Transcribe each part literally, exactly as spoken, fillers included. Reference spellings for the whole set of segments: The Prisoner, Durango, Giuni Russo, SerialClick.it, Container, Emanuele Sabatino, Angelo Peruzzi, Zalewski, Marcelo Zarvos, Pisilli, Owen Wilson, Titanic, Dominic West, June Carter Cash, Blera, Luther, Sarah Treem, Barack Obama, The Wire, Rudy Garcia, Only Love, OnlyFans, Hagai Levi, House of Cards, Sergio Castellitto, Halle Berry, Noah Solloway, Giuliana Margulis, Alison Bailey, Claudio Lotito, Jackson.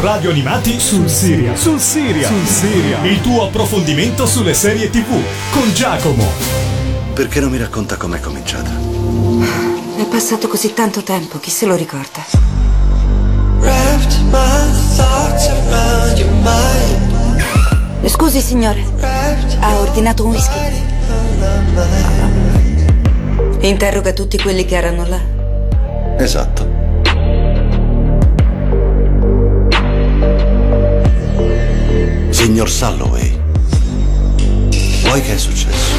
radio animati sul Siria. Sul Siria. Sul Siria. Il tuo approfondimento sulle serie tivù con Giacomo. Perché non mi racconta com'è cominciata? È passato così tanto tempo, chi se lo ricorda? Scusi signore, ha ordinato un whisky? Interroga tutti quelli che erano là. Esatto. Signor Solloway, poi che è successo?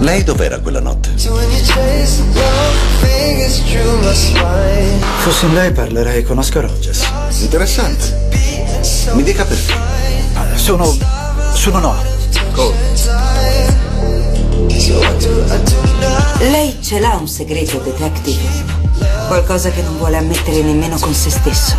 Lei dov'era quella notte? Fossi in lei parlerei con Oscar Rogers. Interessante. Mi dica perché. Sono... sono no. Cole. Lei ce l'ha un segreto, detective? Qualcosa che non vuole ammettere nemmeno con se stesso.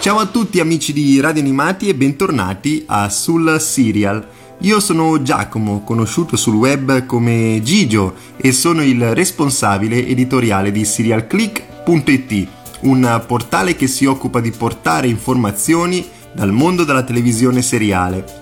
Ciao a tutti amici di Radio Animati e bentornati a Sul Serial. Io sono Giacomo, conosciuto sul web come Gigio, e sono il responsabile editoriale di SerialClick.it, un portale che si occupa di portare informazioni dal mondo della televisione seriale.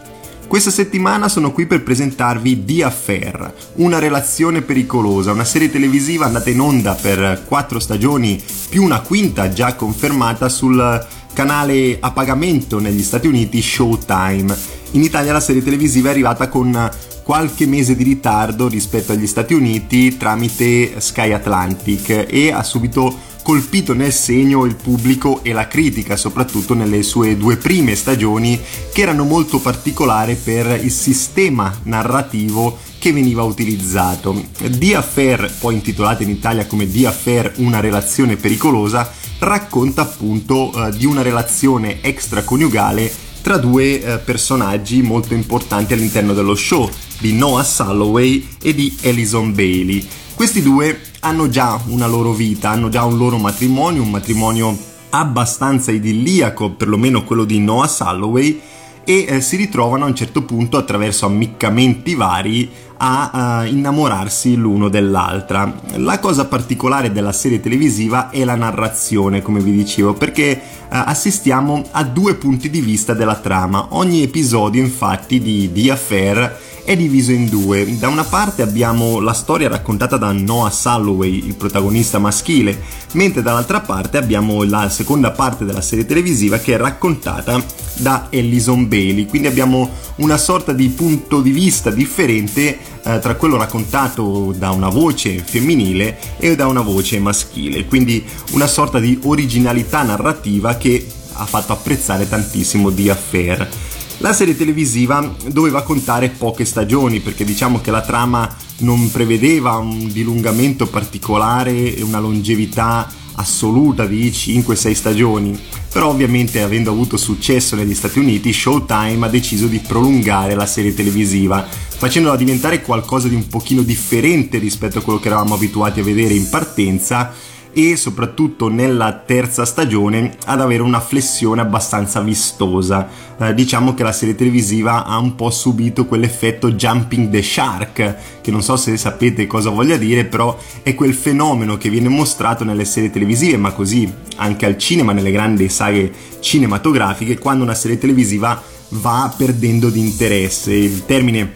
Questa settimana sono qui per presentarvi The Affair, una relazione pericolosa, una serie televisiva andata in onda per quattro stagioni più una quinta già confermata sul canale a pagamento negli Stati Uniti Showtime. In Italia la serie televisiva è arrivata con qualche mese di ritardo rispetto agli Stati Uniti tramite Sky Atlantic e ha subito colpito nel segno il pubblico e la critica, soprattutto nelle sue due prime stagioni, che erano molto particolari per il sistema narrativo che veniva utilizzato. The Affair, poi intitolata in Italia come The Affair, una relazione pericolosa, racconta appunto eh, di una relazione extraconiugale tra due eh, personaggi molto importanti all'interno dello show, di Noah Solloway e di Alison Bailey. Questi due hanno già una loro vita, hanno già un loro matrimonio, un matrimonio abbastanza idilliaco, perlomeno quello di Noah Solloway, e eh, si ritrovano a un certo punto, attraverso ammiccamenti vari, a eh, innamorarsi l'uno dell'altra. La cosa particolare della serie televisiva è la narrazione, come vi dicevo, perché eh, assistiamo a due punti di vista della trama. Ogni episodio, infatti, di The Affair è diviso in due. Da una parte abbiamo la storia raccontata da Noah Solloway, il protagonista maschile, mentre dall'altra parte abbiamo la seconda parte della serie televisiva che è raccontata da Alison Bailey, quindi abbiamo una sorta di punto di vista differente eh, tra quello raccontato da una voce femminile e da una voce maschile, quindi una sorta di originalità narrativa che ha fatto apprezzare tantissimo The Affair. La serie televisiva doveva contare poche stagioni perché diciamo che la trama non prevedeva un dilungamento particolare e una longevità assoluta di cinque sei stagioni, però ovviamente avendo avuto successo negli Stati Uniti Showtime ha deciso di prolungare la serie televisiva facendola diventare qualcosa di un pochino differente rispetto a quello che eravamo abituati a vedere in partenza, e soprattutto nella terza stagione ad avere una flessione abbastanza vistosa. Eh, diciamo che la serie televisiva ha un po' subito quell'effetto jumping the shark, che non so se sapete cosa voglia dire, però è quel fenomeno che viene mostrato nelle serie televisive, ma così anche al cinema, nelle grandi saghe cinematografiche, quando una serie televisiva va perdendo di interesse. Il termine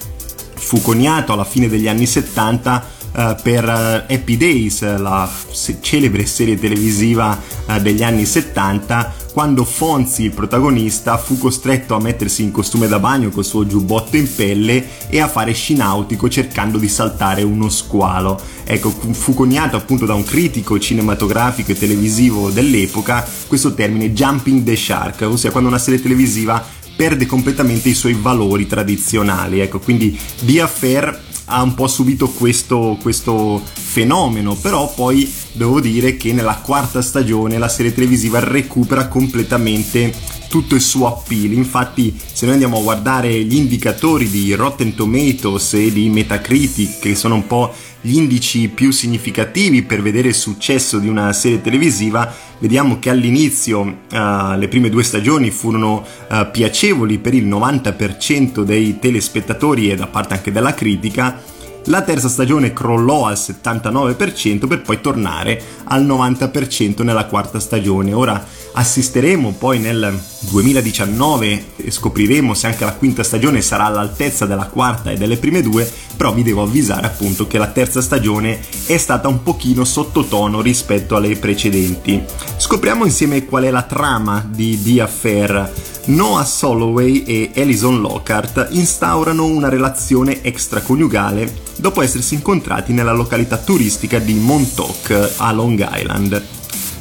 fu coniato alla fine degli anni settanta Uh, per uh, Happy Days, la se- celebre serie televisiva uh, degli anni settanta, quando Fonzie, il protagonista, fu costretto a mettersi in costume da bagno col suo giubbotto in pelle e a fare sci nautico cercando di saltare uno squalo. Ecco, fu coniato appunto da un critico cinematografico e televisivo dell'epoca questo termine jumping the shark, ossia quando una serie televisiva perde completamente i suoi valori tradizionali. Ecco, quindi The Affair ha un po' subito questo, questo fenomeno, però poi devo dire che nella quarta stagione la serie televisiva recupera completamente tutto il suo appeal. Infatti se noi andiamo a guardare gli indicatori di Rotten Tomatoes e di Metacritic, che sono un po' gli indici più significativi per vedere il successo di una serie televisiva, vediamo che all'inizio uh, le prime due stagioni furono uh, piacevoli per il novanta per cento dei telespettatori e da parte anche della critica, La terza stagione crollò al settantanove per cento per poi tornare al novanta per cento nella quarta stagione. Ora assisteremo poi nel duemiladiciannove e scopriremo se anche la quinta stagione sarà all'altezza della quarta e delle prime due, però vi devo avvisare appunto che la terza stagione è stata un pochino sottotono rispetto alle precedenti. Scopriamo insieme qual è la trama di The Affair. Noah Solloway e Alison Lockhart instaurano una relazione extraconiugale dopo essersi incontrati nella località turistica di Montauk a Long Island.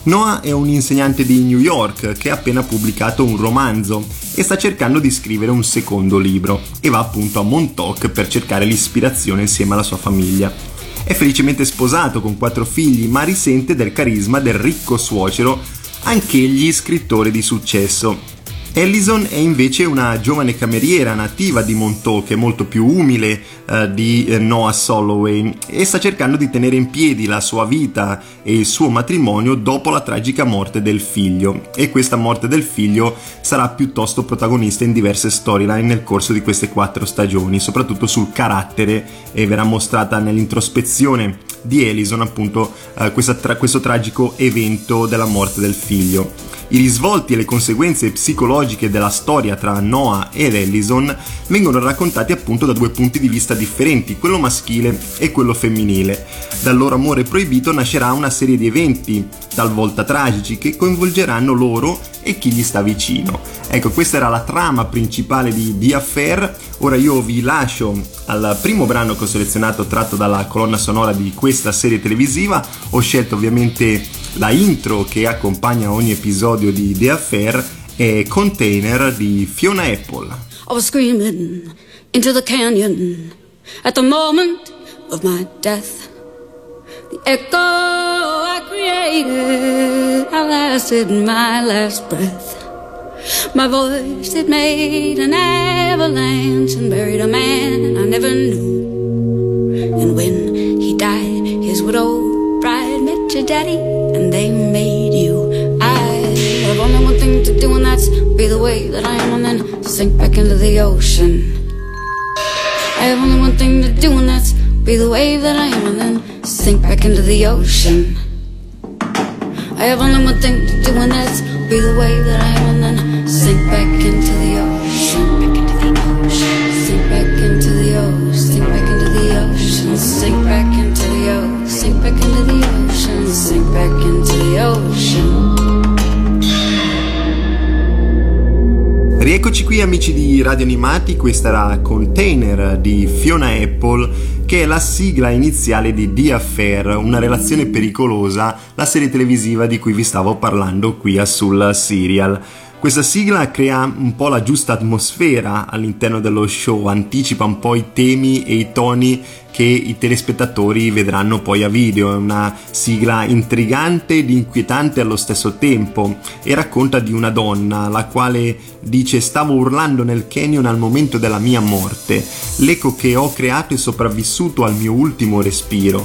Noah è un insegnante di New York che ha appena pubblicato un romanzo e sta cercando di scrivere un secondo libro e va appunto a Montauk per cercare l'ispirazione insieme alla sua famiglia. È felicemente sposato con quattro figli, ma risente del carisma del ricco suocero, anch'egli scrittore di successo. Alison è invece una giovane cameriera nativa di Montauk, che è molto più umile eh, di eh, Noah Solloway e sta cercando di tenere in piedi la sua vita e il suo matrimonio dopo la tragica morte del figlio, e questa morte del figlio sarà piuttosto protagonista in diverse storyline nel corso di queste quattro stagioni, soprattutto sul carattere, e verrà mostrata nell'introspezione di Alison appunto eh, questa tra- questo tragico evento della morte del figlio. I risvolti e le conseguenze psicologiche della storia tra Noah ed Alison vengono raccontati appunto da due punti di vista differenti, quello maschile e quello femminile. Dal loro amore proibito nascerà una serie di eventi, talvolta tragici, che coinvolgeranno loro e chi gli sta vicino. Ecco, questa era la trama principale di The Affair. Ora io vi lascio al primo brano che ho selezionato tratto dalla colonna sonora di questa serie televisiva. Ho scelto ovviamente la intro che accompagna ogni episodio di The Affair, è Container di Fiona Apple. I was screaming into the canyon at the moment of my death. The echo I created outlasted my last breath. My voice it made an avalanche and buried a man I never knew. And when he died, his widow bride met your daddy. And they made you. I have only one thing to do, and that's be the way that I am, and then sink back into the ocean. I have only one thing to do, and that's be the wave that I am, and then sink back into the ocean. I have only one thing to do, and that's be the wave that I am, and then sink back into the ocean. Back into the ocean. Sink back into the ocean. Sink back into the ocean. Sink back into the ocean. Sink back into the ocean. Sink back into the ocean. Rieccoci qui amici di Radio Animati, questa era Container di Fiona Apple, che è la sigla iniziale di The Affair, una relazione pericolosa, la serie televisiva di cui vi stavo parlando qui a sul Serial. Questa sigla crea un po' la giusta atmosfera all'interno dello show, anticipa un po' i temi e i toni che i telespettatori vedranno poi a video. È una sigla intrigante ed inquietante allo stesso tempo e racconta di una donna la quale dice: stavo urlando nel canyon al momento della mia morte, l'eco che ho creato è sopravvissuto al mio ultimo respiro,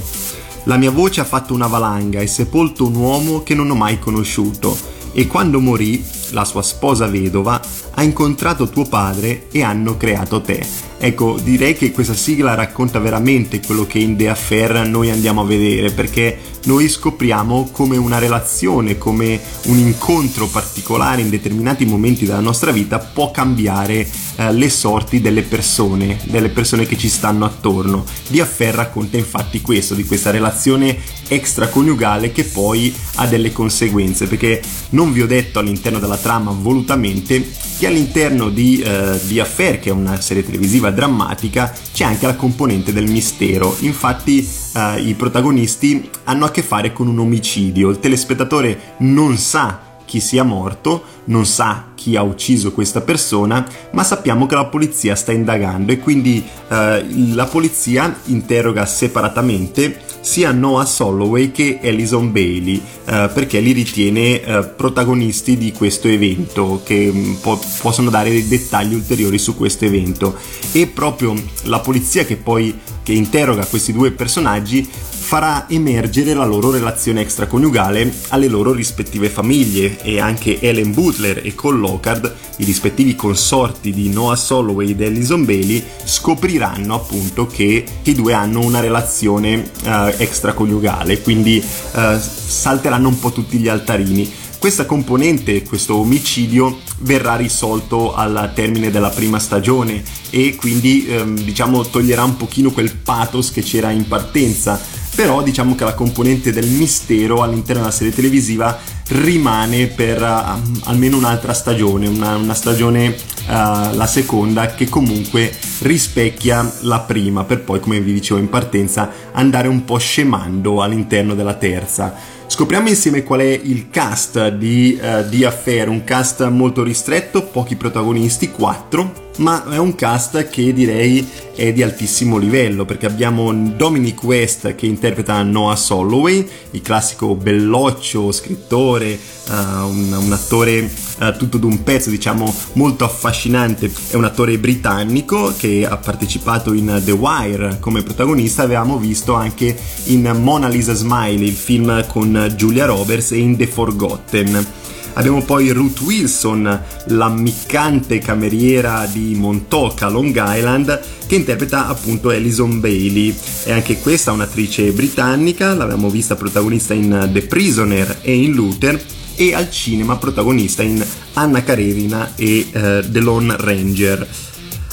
la mia voce ha fatto una valanga e sepolto un uomo che non ho mai conosciuto. E quando morì, la sua sposa vedova ha incontrato tuo padre e hanno creato te. Ecco, direi che questa sigla racconta veramente quello che in The Affair noi andiamo a vedere, perché noi scopriamo come una relazione, come un incontro particolare in determinati momenti della nostra vita può cambiare eh, le sorti delle persone, delle persone che ci stanno attorno. The Affair racconta infatti questo, di questa relazione extraconiugale che poi ha delle conseguenze, perché non vi ho detto all'interno della trama volutamente che all'interno di eh, The Affair, che è una serie televisiva drammatica, c'è anche la componente del mistero. Infatti eh, i protagonisti hanno a che fare con un omicidio, il telespettatore non sa chi sia morto, non sa chi ha ucciso questa persona, ma sappiamo che la polizia sta indagando e quindi eh, la polizia interroga separatamente sia Noah Solloway che Alison Bailey eh, perché li ritiene eh, protagonisti di questo evento, che mh, po- possono dare dei dettagli ulteriori su questo evento. E proprio la polizia che poi che interroga questi due personaggi farà emergere la loro relazione extraconiugale alle loro rispettive famiglie, e anche Helen Butler e Cole Lockhart, i rispettivi consorti di Noah Solloway ed Alison Bailey, scopriranno appunto che i due hanno una relazione eh, extraconiugale, quindi eh, salteranno un po' tutti gli altarini. Questa componente, questo omicidio, verrà risolto al termine della prima stagione e quindi ehm, diciamo toglierà un pochino quel pathos che c'era in partenza, però diciamo che la componente del mistero all'interno della serie televisiva rimane per uh, almeno un'altra stagione, una, una stagione, uh, la seconda, che comunque rispecchia la prima, per poi, come vi dicevo in partenza, andare un po' scemando all'interno della terza. Scopriamo insieme qual è il cast di uh, The Affair, un cast molto ristretto, pochi protagonisti, quattro, ma è un cast che direi è di altissimo livello, perché abbiamo Dominic West che interpreta Noah Solloway, il classico belloccio, scrittore, uh, un, un attore uh, tutto d'un pezzo, diciamo molto affascinante. È un attore britannico che ha partecipato in The Wire come protagonista, avevamo visto anche in Mona Lisa Smile, il film con Julia Roberts, e in The Forgotten. Abbiamo poi Ruth Wilson, l'ammiccante cameriera di Montauk a Long Island, che interpreta appunto Alison Bailey. È anche questa un'attrice britannica, l'abbiamo vista protagonista in The Prisoner e in Luther, e al cinema protagonista in Anna Karenina e uh, The Lone Ranger.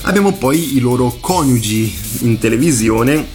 Abbiamo poi i loro coniugi in televisione,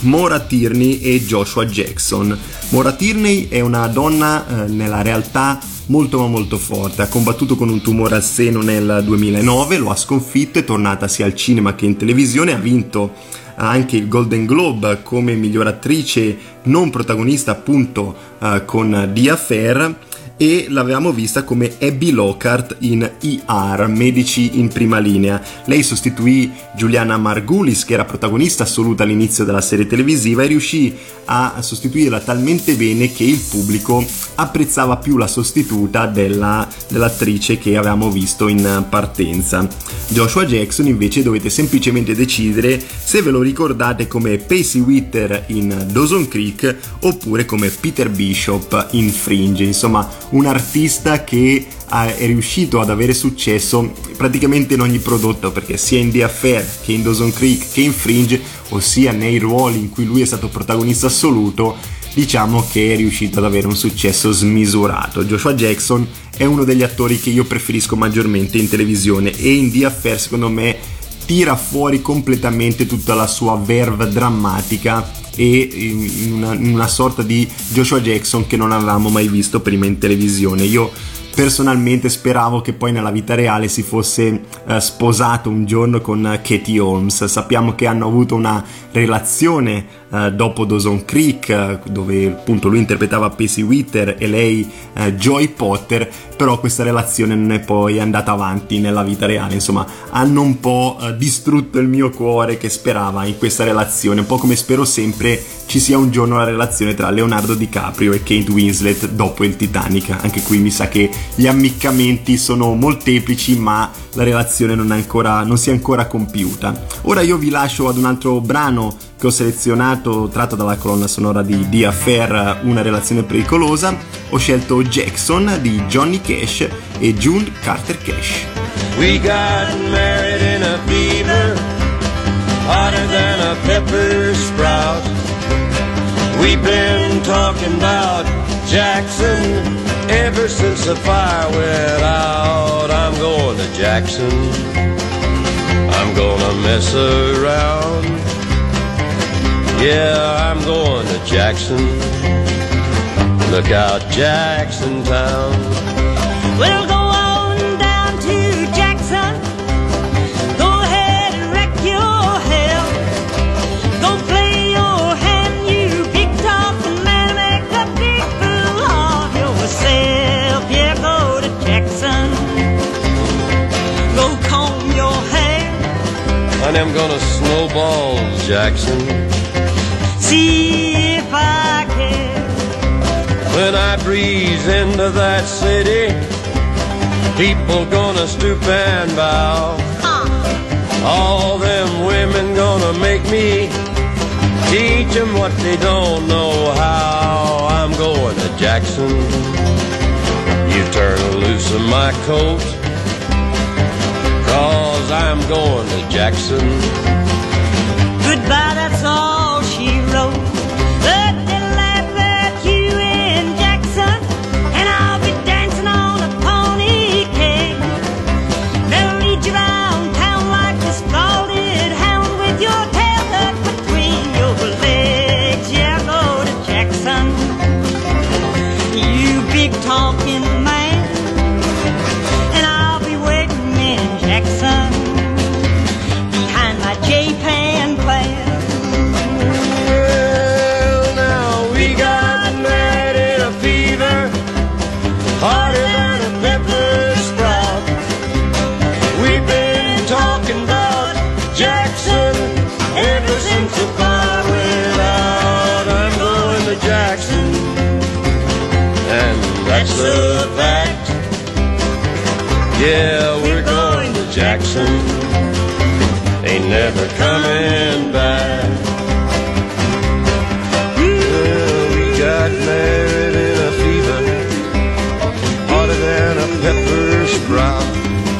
Maura Tierney e Joshua Jackson. Maura Tierney è una donna eh, nella realtà molto ma molto forte, ha combattuto con un tumore al seno nel duemilanove, lo ha sconfitto, è tornata sia al cinema che in televisione, ha vinto anche il Golden Globe come miglior attrice non protagonista, appunto eh, con The Affair, e l'avevamo vista come Abby Lockhart in E R, Medici in prima linea. Lei sostituì Giuliana Margulis, che era protagonista assoluta all'inizio della serie televisiva, e riuscì a sostituirla talmente bene che il pubblico apprezzava più la sostituta della, dell'attrice che avevamo visto in partenza. Joshua Jackson invece dovete semplicemente decidere se ve lo ricordate come Pacey Witter in Dawson Creek oppure come Peter Bishop in Fringe. Insomma, un artista che è riuscito ad avere successo praticamente in ogni prodotto, perché sia in The Affair che in Dawson Creek che in Fringe, ossia nei ruoli in cui lui è stato protagonista assoluto, diciamo che è riuscito ad avere un successo smisurato. Joshua Jackson è uno degli attori che io preferisco maggiormente in televisione, e in The Affair secondo me tira fuori completamente tutta la sua verve drammatica, e in una, in una sorta di Joshua Jackson che non avevamo mai visto prima in televisione. Io personalmente speravo che poi nella vita reale si fosse eh, sposato un giorno con Katie Holmes. Sappiamo che hanno avuto una relazione eh, dopo Dawson Creek, dove appunto lui interpretava Pacey Witter e lei eh, Joy Potter, però questa relazione non è poi andata avanti nella vita reale. Insomma, hanno un po' eh, distrutto il mio cuore che sperava in questa relazione, un po' come spero sempre ci sia un giorno la relazione tra Leonardo DiCaprio e Kate Winslet dopo il Titanic. Anche qui mi sa che gli ammiccamenti sono molteplici, ma la relazione non è ancora, non si è ancora compiuta. Ora io vi lascio ad un altro brano che ho selezionato, tratto dalla colonna sonora di The Affair, Una relazione pericolosa. Ho scelto Jackson di Johnny Cash e June Carter Cash. We got married in a fever, hotter than a pepper sprout. We've been talking about Jackson ever since the fire went out. I'm going to Jackson, I'm gonna mess around. Yeah, I'm going to Jackson, look out Jackson Town. We'll go on down to Jackson, go ahead and wreck your hell. Go play your hand, you big top, and man, make a big fool of yourself. Yeah, go to Jackson, go comb your hair. Honey, I'm gonna snowball Jackson, see if I can. When I breeze into that city, people gonna stoop and bow. All them women gonna make me teach them what they don't know how. I'm going to Jackson. You turn loose of my coat, 'cause I'm going to Jackson. Goodbye, that's all she wrote. But they laugh at you in Jackson, and I'll be dancing on a pony keg. They'll lead you round town like a scalded hound with your tail up between your legs. Yeah, go to Jackson, you big talking man, and I'll be waiting in Jackson behind my J-Pan player. Harder than a pepper sprout. We've been talking about Jackson ever since the fire went out. I'm going to Jackson, and that's a fact. Yeah, we're going to Jackson, ain't never coming back. Yeah, we got married in a fever.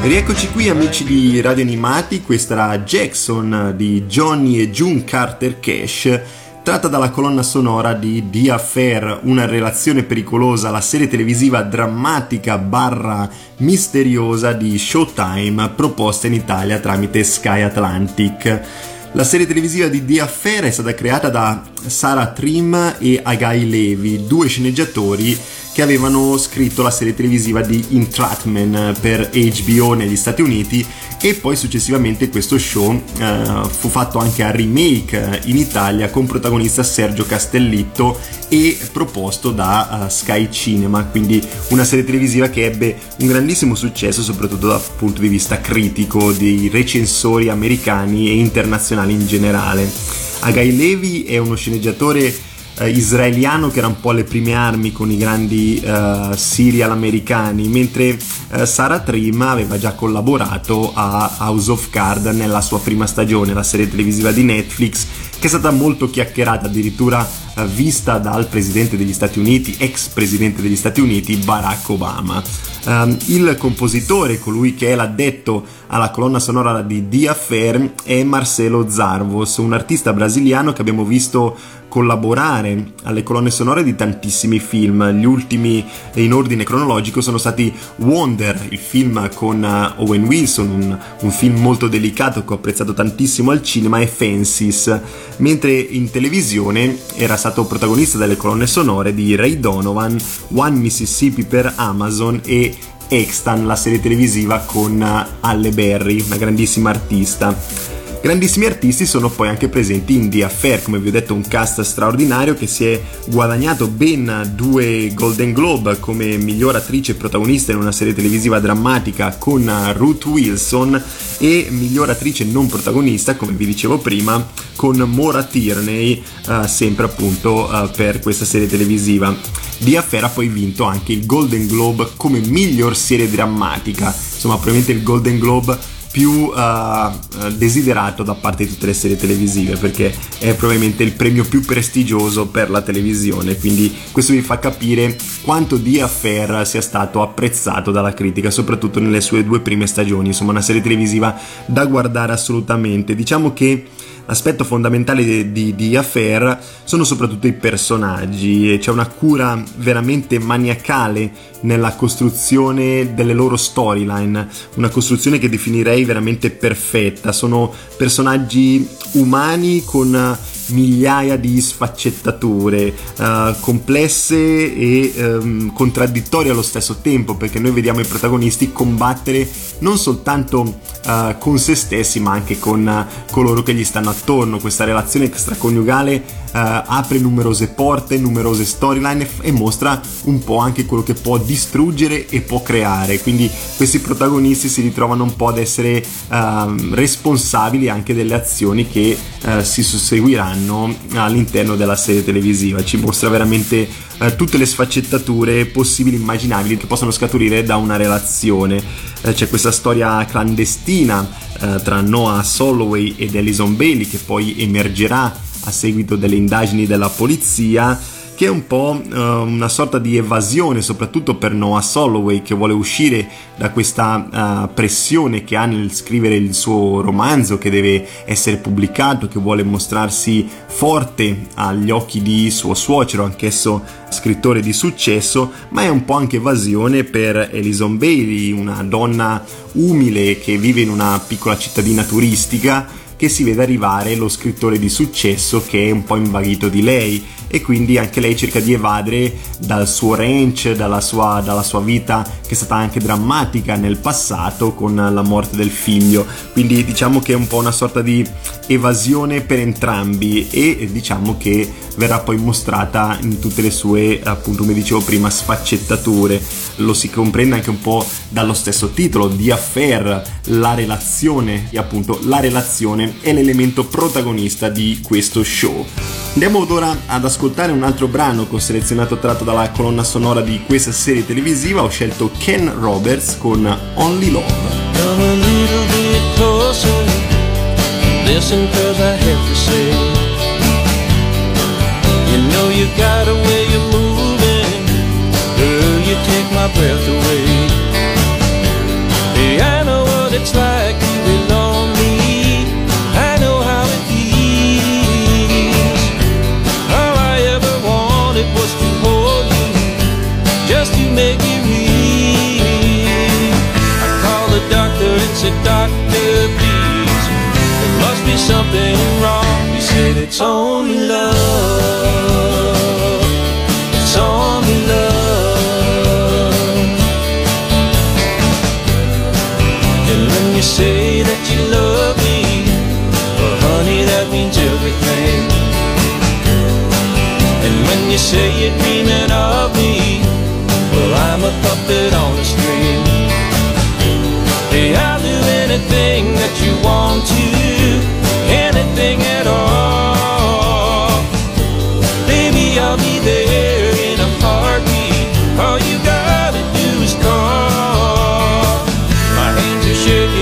Rieccoci qui amici di Radio Animati, questa era Jackson di Johnny e June Carter Cash, tratta dalla colonna sonora di The Affair, una relazione pericolosa, la serie televisiva drammatica barra misteriosa di Showtime proposta in Italia tramite Sky Atlantic. La serie televisiva di The Affair è stata creata da Sarah Treem e Hagai Levi, due sceneggiatori che avevano scritto la serie televisiva di Entrapment per H B O negli Stati Uniti, e poi successivamente questo show eh, fu fatto anche a remake in Italia con protagonista Sergio Castellitto e proposto da uh, Sky Cinema, quindi una serie televisiva che ebbe un grandissimo successo soprattutto dal punto di vista critico dei recensori americani e internazionali in generale. Hagai Levi è uno sceneggiatore eh, israeliano che era un po' alle prime armi con i grandi eh, serial americani, mentre eh, Sarah Treem aveva già collaborato a House of Cards nella sua prima stagione, la serie televisiva di Netflix che è stata molto chiacchierata, addirittura eh, vista dal presidente degli Stati Uniti, ex presidente degli Stati Uniti, Barack Obama. Um, il compositore, colui che è l'addetto alla colonna sonora di The Affair, è Marcelo Zarvos, un artista brasiliano che abbiamo visto collaborare alle colonne sonore di tantissimi film. Gli ultimi in ordine cronologico sono stati Wonder, il film con Owen Wilson, un, un film molto delicato che ho apprezzato tantissimo al cinema, e Fences, mentre in televisione era stato protagonista delle colonne sonore di Ray Donovan, One Mississippi per Amazon e Extan, la serie televisiva con Halle Berry, una grandissima artista. Grandissimi artisti sono poi anche presenti in The Affair, come vi ho detto un cast straordinario che si è guadagnato ben due Golden Globe come miglior attrice e protagonista in una serie televisiva drammatica con Ruth Wilson e miglior attrice non protagonista, come vi dicevo prima, con Maura Tierney, eh, sempre appunto eh, per questa serie televisiva. The Affair ha poi vinto anche il Golden Globe come miglior serie drammatica, insomma probabilmente il Golden Globe più uh, desiderato da parte di tutte le serie televisive, perché è probabilmente il premio più prestigioso per la televisione, quindi questo vi fa capire quanto The Affair sia stato apprezzato dalla critica, soprattutto nelle sue due prime stagioni. Insomma, una serie televisiva da guardare assolutamente. Diciamo che l'aspetto fondamentale di The Affair sono soprattutto i personaggi, c'è una cura veramente maniacale nella costruzione delle loro storyline, una costruzione che definirei veramente perfetta. Sono personaggi umani con migliaia di sfaccettature uh, complesse e um, contraddittorie allo stesso tempo, perché noi vediamo i protagonisti combattere non soltanto uh, con se stessi ma anche con uh, coloro che gli stanno attorno. Questa relazione extraconiugale uh, apre numerose porte, numerose storyline e, f- e mostra un po' anche quello che può distruggere e può creare, quindi questi protagonisti si ritrovano un po' ad essere uh, responsabili anche delle azioni che uh, si susseguiranno all'interno della serie televisiva. Ci mostra veramente eh, tutte le sfaccettature possibili e immaginabili che possono scaturire da una relazione. Eh, c'è questa storia clandestina eh, tra Noah Solloway ed Alison Bailey che poi emergerà a seguito delle indagini della polizia, che è un po' eh, una sorta di evasione, soprattutto per Noah Solloway, che vuole uscire da questa uh, pressione che ha nel scrivere il suo romanzo, che deve essere pubblicato, che vuole mostrarsi forte agli occhi di suo suocero, anch'esso scrittore di successo, ma è un po' anche evasione per Alison Bailey, una donna umile che vive in una piccola cittadina turistica, che si vede arrivare lo scrittore di successo che è un po' invaghito di lei, e quindi anche lei cerca di evadere dal suo ranch, dalla sua, dalla sua vita che è stata anche drammatica nel passato con la morte del figlio. Quindi diciamo che è un po' una sorta di evasione per entrambi, e diciamo che verrà poi mostrata in tutte le sue, appunto come dicevo prima, sfaccettature. Lo si comprende anche un po' dallo stesso titolo, The Affair, la relazione, e appunto la relazione è l'elemento protagonista di questo show. Andiamo ora ad ascoltare un altro brano che ho selezionato tratto dalla colonna sonora di questa serie televisiva. Ho scelto Ken Roberts con Only Love. You know you got a way you're moving, girl, you take my breath away. Hey, I know what it's like to be lonely, I know how it feels. All I ever wanted was to hold you, just to make it real. I called the doctor and said, doctor, please, there must be something wrong. He said, it's only love. Say that you love me, well, honey, that means everything. And when you say you're dreaming of me, well, I'm a puppet on a string. Hey, I'll do anything that you want to, anything at all. Baby, I'll be there in a heartbeat, all you gotta do is call. My hands are shaking,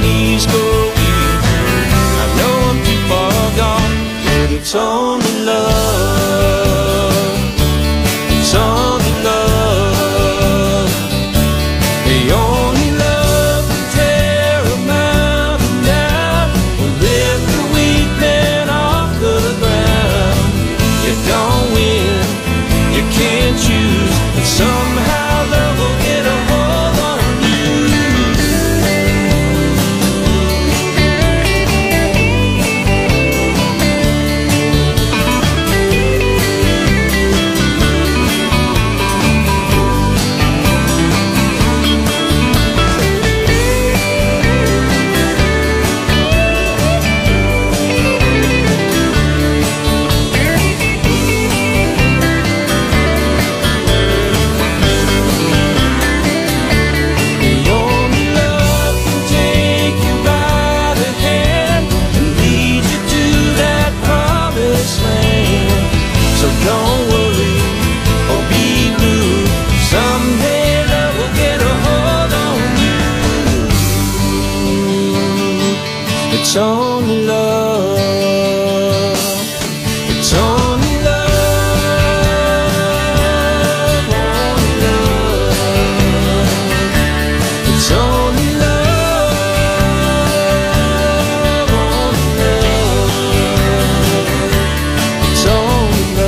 knees go weak, I know I'm too far gone, but it's only love, it's only love. The only love can tear a mountain down, will lift the weak man off the ground. You don't win, you can't choose, but somehow it's only love, it's only love, only love. It's only love, only love. It's only love.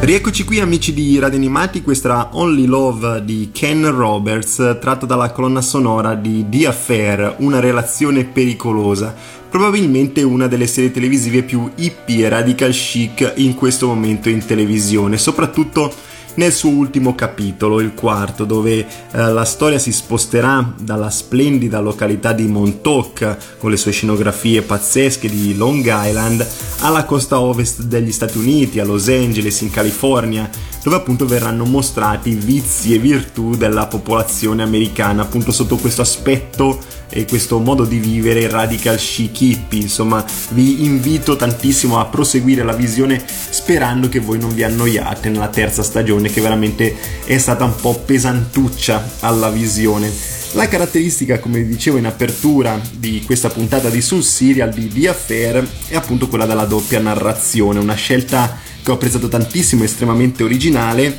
Rieccoci qui amici di Radio Animati, questa era Only Love di Ken Roberts, tratto dalla colonna sonora di The Affair, una relazione pericolosa, probabilmente una delle serie televisive più hippie e radical chic in questo momento in televisione, soprattutto nel suo ultimo capitolo, il quarto, dove eh, la storia si sposterà dalla splendida località di Montauk, con le sue scenografie pazzesche di Long Island, alla costa ovest degli Stati Uniti, a Los Angeles, in California, dove appunto verranno mostrati vizi e virtù della popolazione americana, appunto sotto questo aspetto e questo modo di vivere radical chic hippie. Insomma, vi invito tantissimo a proseguire la visione sperando che voi non vi annoiate nella terza stagione, che veramente è stata un po' pesantuccia alla visione. La caratteristica, come dicevo in apertura, di questa puntata di Sul Serial di The Affair è appunto quella della doppia narrazione, una scelta che ho apprezzato tantissimo, estremamente originale,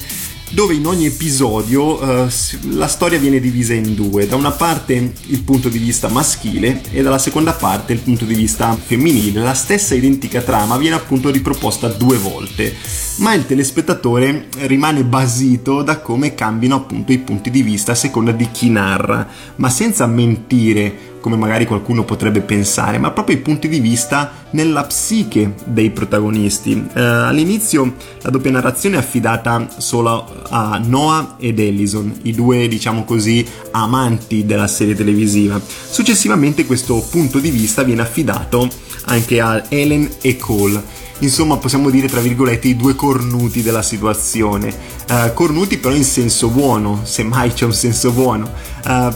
dove in ogni episodio eh, la storia viene divisa in due: da una parte il punto di vista maschile e dalla seconda parte il punto di vista femminile. La stessa identica trama viene appunto riproposta due volte, ma il telespettatore rimane basito da come cambino appunto i punti di vista a seconda di chi narra, ma senza mentire come magari qualcuno potrebbe pensare, ma proprio i punti di vista nella psiche dei protagonisti. Eh, all'inizio la doppia narrazione è affidata solo a Noah ed Allison, i due, diciamo così, amanti della serie televisiva. Successivamente questo punto di vista viene affidato anche a Helen e Cole. Insomma, possiamo dire tra virgolette i due cornuti della situazione, uh, cornuti però in senso buono, semmai c'è un senso buono, uh,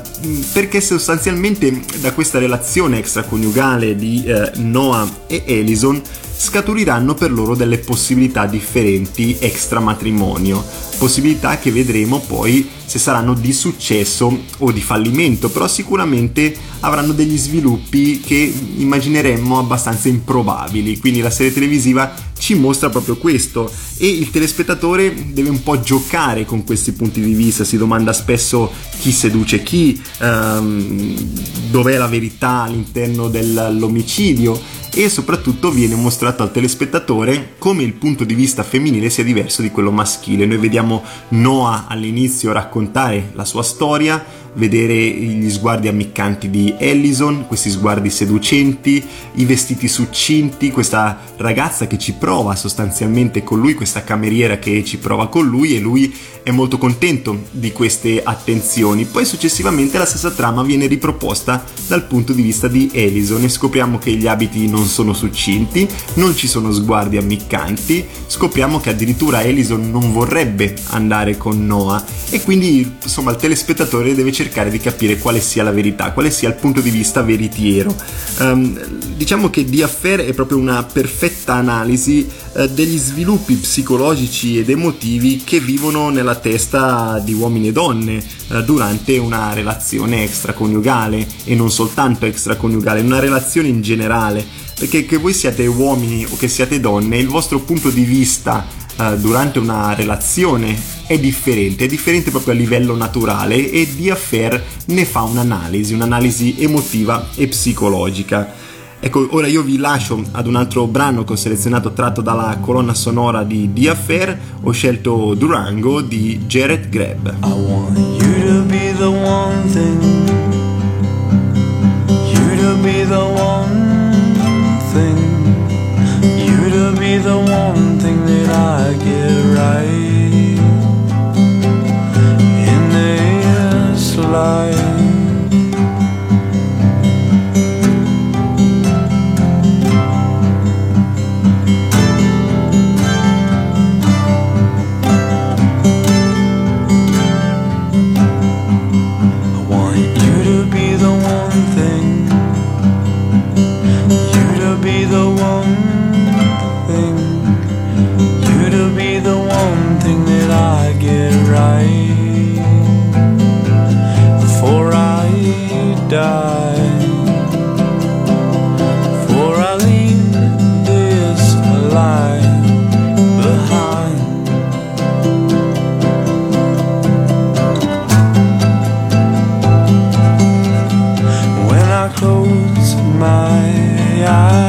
perché sostanzialmente da questa relazione extraconiugale di uh, Noah e Allison scaturiranno per loro delle possibilità differenti extramatrimonio, possibilità che vedremo poi se saranno di successo o di fallimento, però sicuramente avranno degli sviluppi che immagineremmo abbastanza improbabili. Quindi la serie televisiva ci mostra proprio questo e il telespettatore deve un po' giocare con questi punti di vista, si domanda spesso chi seduce chi, ehm, dov'è la verità all'interno dell'omicidio, e soprattutto viene mostrato al telespettatore come il punto di vista femminile sia diverso di quello maschile. Noi vediamo Noah all'inizio raccontare la sua storia, vedere gli sguardi ammiccanti di Allison, questi sguardi seducenti, i vestiti succinti, questa ragazza che ci prova sostanzialmente con lui, questa cameriera che ci prova con lui, e lui è molto contento di queste attenzioni. Poi successivamente la stessa trama viene riproposta dal punto di vista di Allison e scopriamo che gli abiti non sono succinti, non ci sono sguardi ammiccanti, scopriamo che addirittura Allison non vorrebbe andare con Noah, e quindi insomma il telespettatore deve cercare di capire quale sia la verità, quale sia il punto di vista veritiero. Um, diciamo che The Affair è proprio una perfetta analisi eh, degli sviluppi psicologici ed emotivi che vivono nella testa di uomini e donne eh, durante una relazione extraconiugale, e non soltanto extraconiugale, una relazione in generale, perché che voi siate uomini o che siate donne, il vostro punto di vista durante una relazione è differente, è differente proprio a livello naturale, e The Affair ne fa un'analisi, un'analisi emotiva e psicologica. Ecco, ora io vi lascio ad un altro brano che ho selezionato tratto dalla colonna sonora di The Affair. Ho scelto Durango di Jared Greb. I want you to be the one thing, you to be the one thing, you to be the one thing I get right in this life. I want you to be the one thing, you to be the one thing, to be the one thing that I get right before I die, before I leave this life behind. When I close my eyes,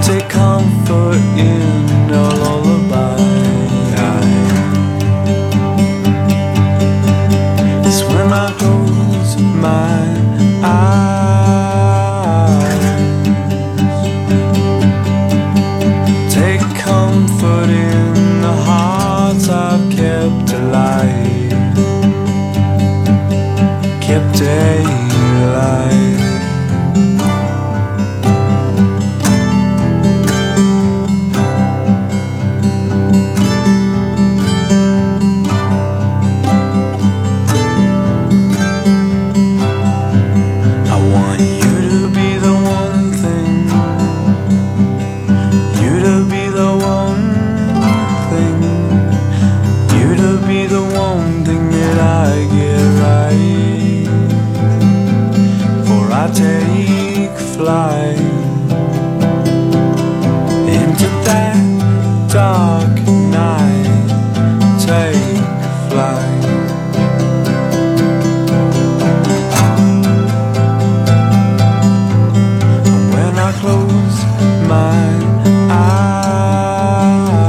take comfort in a lullaby. It's when I close my eyes, take comfort in the hearts I've kept alive, kept alive. could fly. Close my eyes,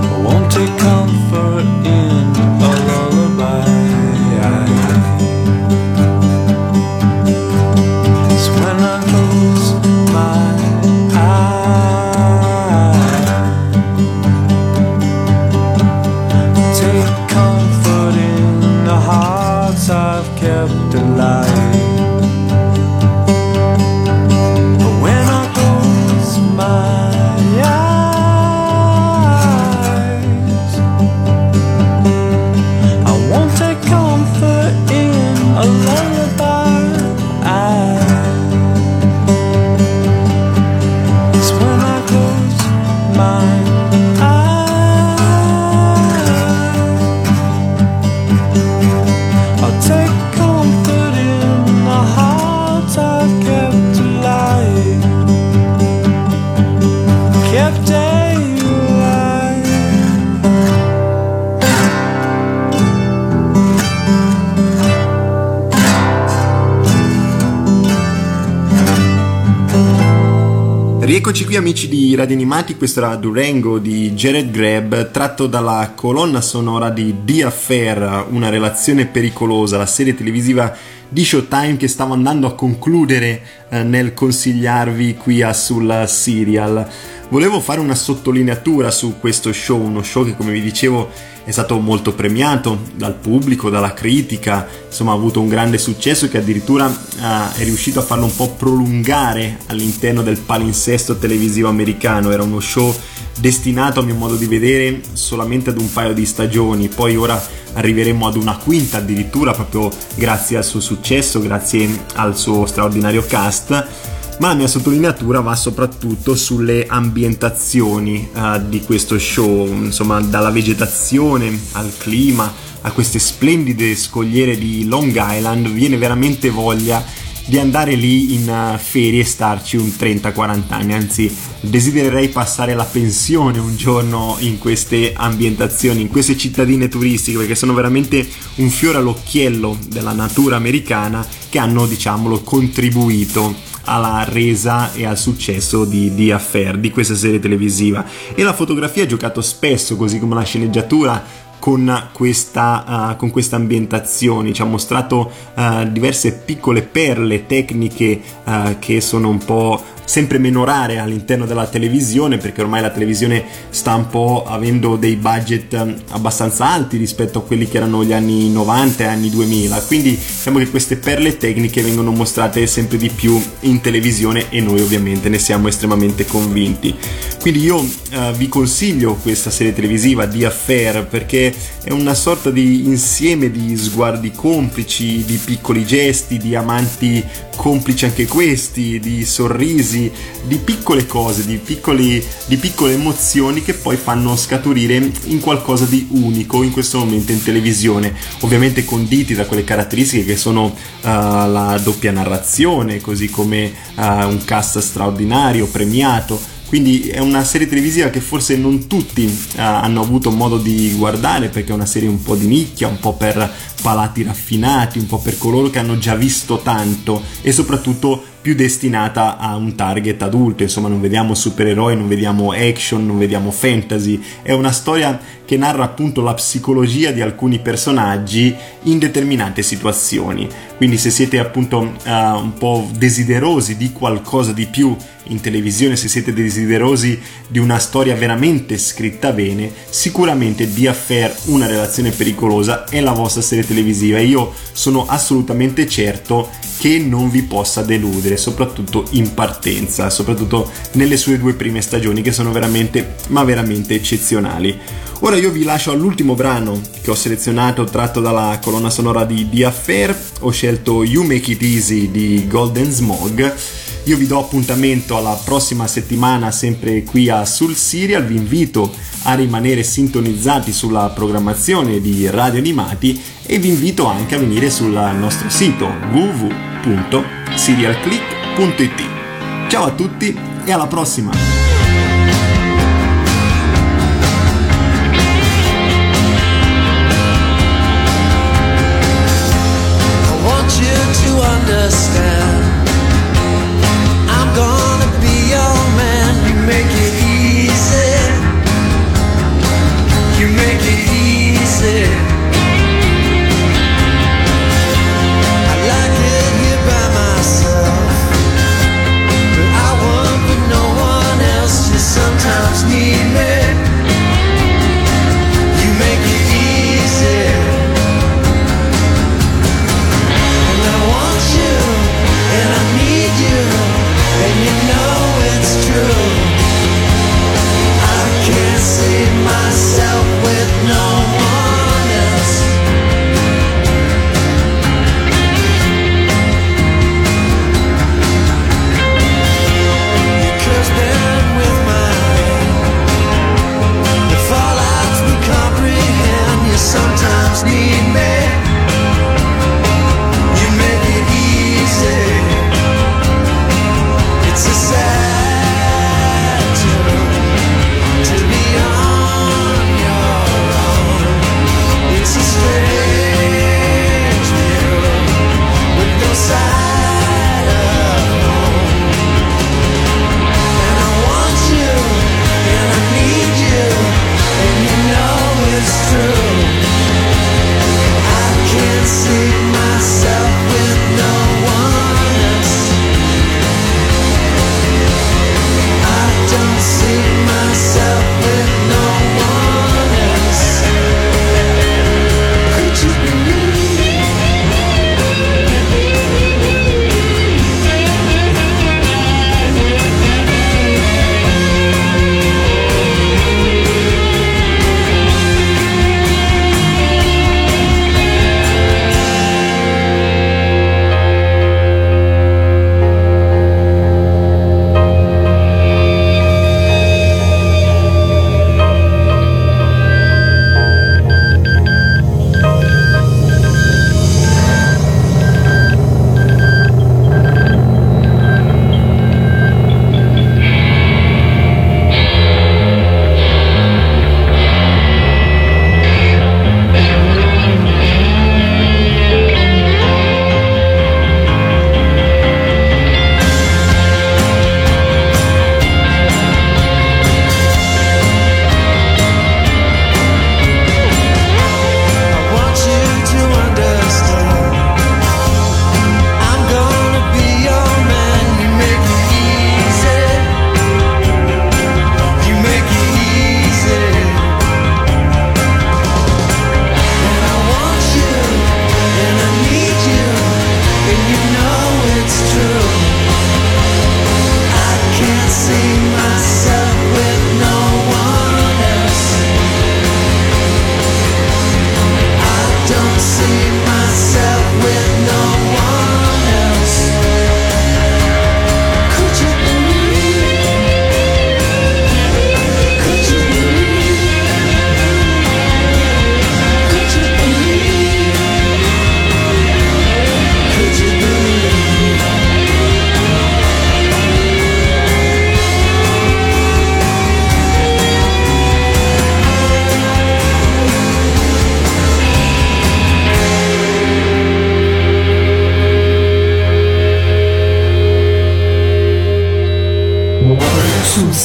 I won't take comfort in a lullaby. So when I close my eyes, take comfort in the hearts I've kept alive. Eccoci qui amici di Radio Animati, questo era Durango di Jared Greb, tratto dalla colonna sonora di The Affair, una relazione pericolosa, la serie televisiva di Showtime che stavo andando a concludere eh, nel consigliarvi qui a, sulla Serial. Volevo fare una sottolineatura su questo show, uno show che come vi dicevo è stato molto premiato dal pubblico, dalla critica, insomma ha avuto un grande successo che addirittura eh, è riuscito a farlo un po' prolungare all'interno del palinsesto televisivo americano. Era uno show destinato a mio modo di vedere solamente ad un paio di stagioni, poi ora arriveremo ad una quinta addirittura proprio grazie al suo successo, grazie al suo straordinario cast. Ma la mia sottolineatura va soprattutto sulle ambientazioni uh, di questo show, insomma dalla vegetazione al clima a queste splendide scogliere di Long Island viene veramente voglia di andare lì in uh, ferie e starci un trenta quaranta anni, anzi desidererei passare la pensione un giorno in queste ambientazioni, in queste cittadine turistiche, perché sono veramente un fiore all'occhiello della natura americana che hanno, diciamolo, contribuito alla resa e al successo di The Affair, di questa serie televisiva. E la fotografia ha giocato spesso, così come la sceneggiatura, con questa, uh, con questa ambientazione. Ci ha mostrato uh, diverse piccole perle tecniche uh, che sono un po' sempre meno rare all'interno della televisione, perché ormai la televisione sta un po' avendo dei budget abbastanza alti rispetto a quelli che erano gli anni novanta e anni duemila, quindi diciamo che queste perle tecniche vengono mostrate sempre di più in televisione e noi ovviamente ne siamo estremamente convinti. Quindi io eh, vi consiglio questa serie televisiva The Affair perché è una sorta di insieme di sguardi complici, di piccoli gesti, di amanti complici anche questi, di sorrisi, di piccole cose, di, piccoli, di piccole emozioni che poi fanno scaturire in qualcosa di unico in questo momento in televisione, ovviamente conditi da quelle caratteristiche che sono uh, la doppia narrazione, così come uh, un cast straordinario, premiato. Quindi è una serie televisiva che forse non tutti uh, hanno avuto modo di guardare, perché è una serie un po' di nicchia, un po' per palati raffinati, un po' per coloro che hanno già visto tanto e soprattutto più destinata a un target adulto. Insomma, non vediamo supereroi, non vediamo action, non vediamo fantasy. È una storia che narra appunto la psicologia di alcuni personaggi in determinate situazioni. Quindi se siete appunto uh, un po' desiderosi di qualcosa di più in televisione, se siete desiderosi di una storia veramente scritta bene, sicuramente The Affair, una relazione pericolosa, è la vostra serie televisiva e io sono assolutamente certo che non vi possa deludere, soprattutto in partenza, soprattutto nelle sue due prime stagioni che sono veramente, ma veramente eccezionali. Ora io vi lascio all'ultimo brano che ho selezionato tratto dalla colonna sonora di The Affair, ho scelto You Make It Easy di Golden Smog. Io vi do appuntamento alla prossima settimana sempre qui a Sul Serial, vi invito a rimanere sintonizzati sulla programmazione di Radio Animati e vi invito anche a venire sul nostro sito w w w punto serial click punto i t. Ciao a tutti e alla prossima!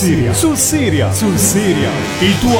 Siria, sul Siria, sul Siria. Il tuo